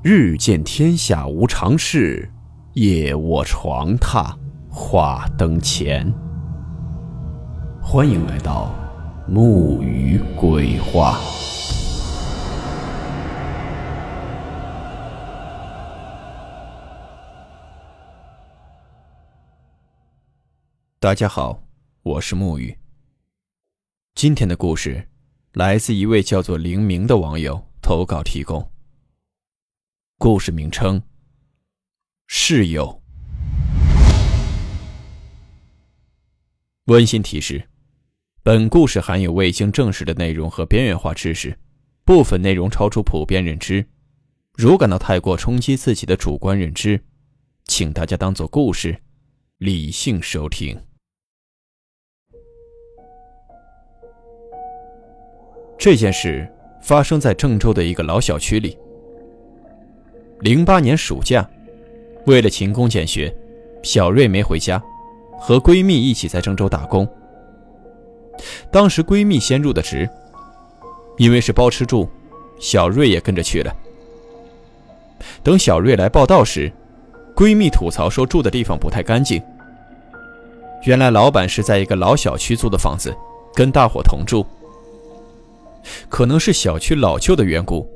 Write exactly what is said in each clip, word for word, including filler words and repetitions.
日见天下无常事，夜卧床榻话灯前。欢迎来到木鱼鬼话。大家好，我是木鱼。今天的故事来自一位叫做灵明的网友投稿提供。故事名称：室友。温馨提示：本故事含有未经证实的内容和边缘化知识，部分内容超出普遍认知。如感到太过冲击自己的主观认知，请大家当作故事，理性收听。这件事发生在郑州的一个老小区里。零八年暑假，为了勤工俭学，小瑞没回家，和闺蜜一起在郑州打工。当时闺蜜先入的职，因为是包吃住，小瑞也跟着去了。等小瑞来报到时，闺蜜吐槽说住的地方不太干净。原来老板是在一个老小区租的房子，跟大伙同住。可能是小区老旧的缘故，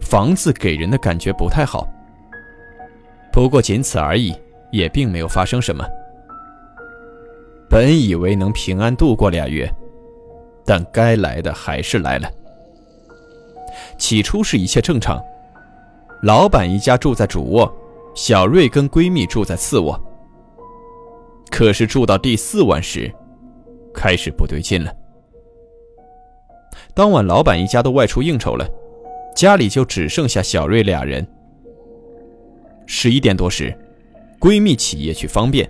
房子给人的感觉不太好。不过仅此而已，也并没有发生什么。本以为能平安度过俩月，但该来的还是来了。起初是一切正常，老板一家住在主卧，小瑞跟闺蜜住在次卧。可是住到第四晚时，开始不对劲了。当晚老板一家都外出应酬了，家里就只剩下小瑞俩人。十一点多时，闺蜜起夜去方便，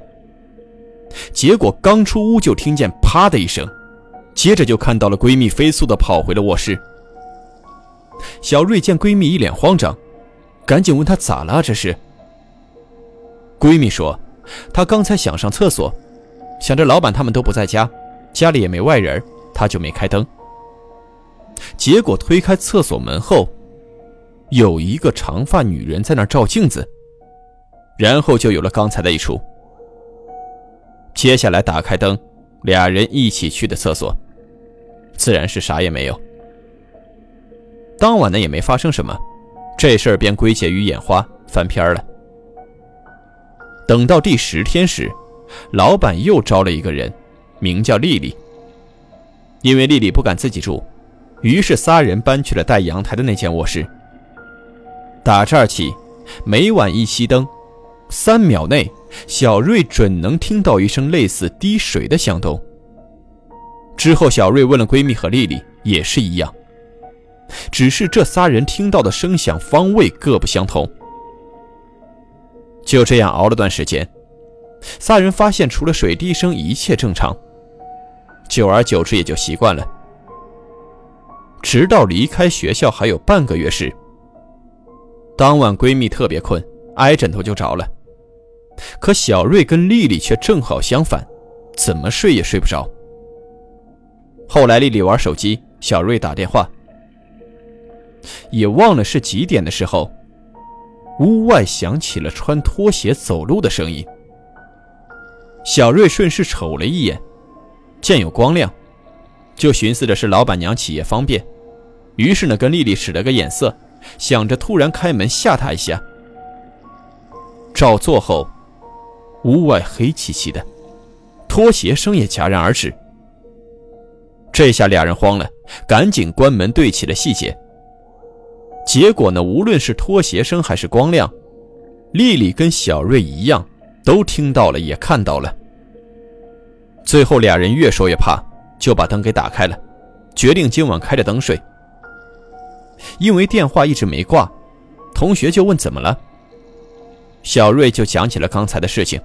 结果刚出屋就听见啪的一声，接着就看到了闺蜜飞速地跑回了卧室。小瑞见闺蜜一脸慌张，赶紧问她咋了这是。闺蜜说，她刚才想上厕所，想着老板他们都不在家，家里也没外人，她就没开灯。结果推开厕所门后，有一个长发女人在那照镜子，然后就有了刚才的一出。接下来打开灯，俩人一起去的厕所，自然是啥也没有。当晚呢也没发生什么，这事儿便归结于眼花，翻篇了。等到第十天时，老板又招了一个人，名叫丽丽。因为丽丽不敢自己住，于是仨人搬去了带阳台的那间卧室。打这儿起，每晚一熄灯，三秒内小瑞准能听到一声类似滴水的响动。之后小瑞问了闺蜜和丽丽，也是一样，只是这仨人听到的声响方位各不相同。就这样熬了段时间，仨人发现除了水滴声一切正常，久而久之也就习惯了。直到离开学校还有半个月时，当晚闺蜜特别困，挨枕头就着了。可小瑞跟丽丽却正好相反，怎么睡也睡不着。后来丽丽玩手机，小瑞打电话，也忘了是几点的时候，屋外响起了穿拖鞋走路的声音。小瑞顺势瞅了一眼，见有光亮，就寻思着是老板娘起夜方便，于是呢跟丽丽使了个眼色，想着突然开门吓她一下。照做后，屋外黑漆漆的，拖鞋声也戛然而止。这下俩人慌了，赶紧关门对齐了细节。结果呢，无论是拖鞋声还是光亮，丽丽跟小瑞一样都听到了也看到了。最后俩人越说越怕，就把灯给打开了，决定今晚开着灯睡。因为电话一直没挂，同学就问怎么了，小瑞就讲起了刚才的事情。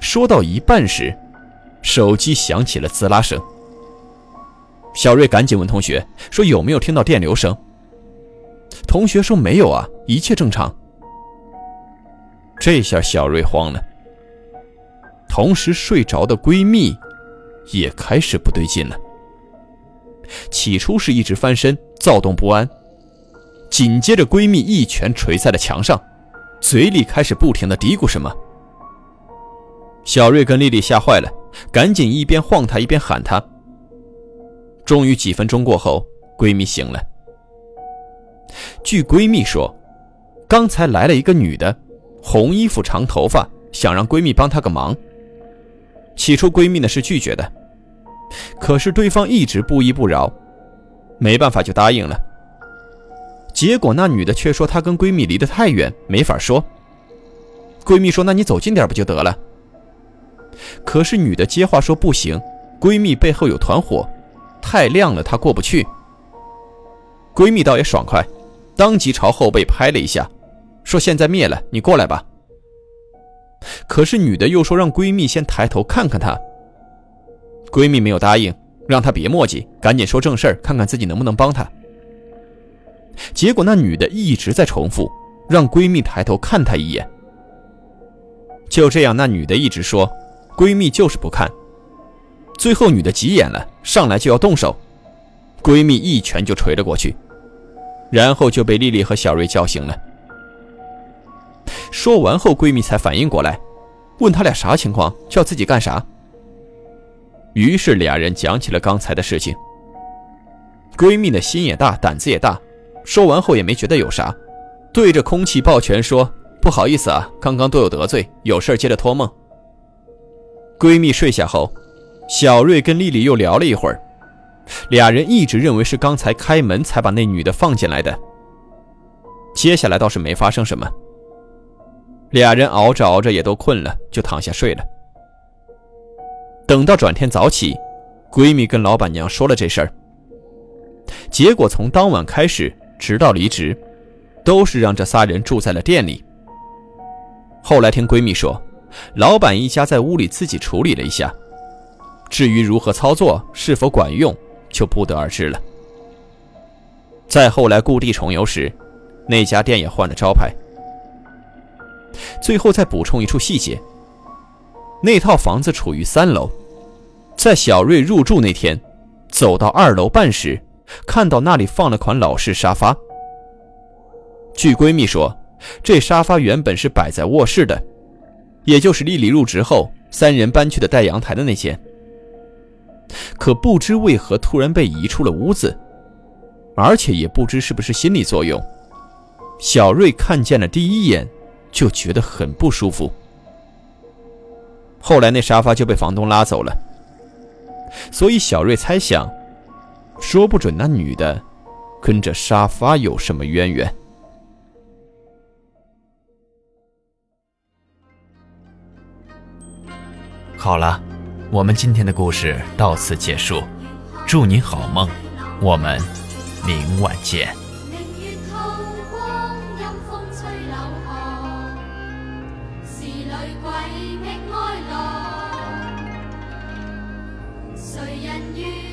说到一半时，手机响起了滋啦声，小瑞赶紧问同学说有没有听到电流声。同学说没有啊，一切正常。这下小瑞慌了，同时睡着的闺蜜也开始不对劲了。起初是一直翻身躁动不安，紧接着闺蜜一拳捶在了墙上，嘴里开始不停地嘀咕什么。小瑞跟丽丽吓坏了，赶紧一边晃她一边喊她。终于几分钟过后，闺蜜醒了。据闺蜜说，刚才来了一个女的，红衣服长头发，想让闺蜜帮她个忙。起初闺蜜呢是拒绝的，可是对方一直不依不饶，没办法就答应了。结果那女的却说她跟闺蜜离得太远，没法说。闺蜜说那你走近点不就得了。可是女的接话说不行，闺蜜背后有团伙，太亮了她过不去。闺蜜倒也爽快，当即朝后背拍了一下，说现在灭了，你过来吧。可是女的又说让闺蜜先抬头看看她。闺蜜没有答应，让她别磨叽，赶紧说正事儿，看看自己能不能帮她。结果那女的一直在重复让闺蜜抬头看她一眼。就这样，那女的一直说，闺蜜就是不看。最后女的急眼了，上来就要动手，闺蜜一拳就捶了过去，然后就被丽丽和小瑞叫醒了。说完后，闺蜜才反应过来，问她俩啥情况，叫自己干啥。于是俩人讲起了刚才的事情。闺蜜的心也大，胆子也大，说完后也没觉得有啥，对着空气抱拳说，不好意思啊，刚刚都有得罪，有事接着托梦。闺蜜睡下后，小瑞跟丽丽又聊了一会儿，俩人一直认为是刚才开门才把那女的放进来的。接下来倒是没发生什么，俩人熬着熬着也都困了，就躺下睡了。等到转天早起，闺蜜跟老板娘说了这事儿，结果从当晚开始直到离职，都是让这仨人住在了店里。后来听闺蜜说，老板一家在屋里自己处理了一下，至于如何操作，是否管用，就不得而知了。再后来故地重游时，那家店也换了招牌。最后再补充一处细节，那套房子处于三楼，在小瑞入住那天，走到二楼半时，看到那里放了款老式沙发。据闺蜜说，这沙发原本是摆在卧室的，也就是丽丽入职后三人搬去的带阳台的那间，可不知为何突然被移出了屋子，而且也不知是不是心理作用，小瑞看见了第一眼就觉得很不舒服。后来那沙发就被房东拉走了，所以小瑞猜想，说不准那女的跟着沙发有什么渊源。好了，我们今天的故事到此结束，祝你好梦，我们明晚见。谁人愿？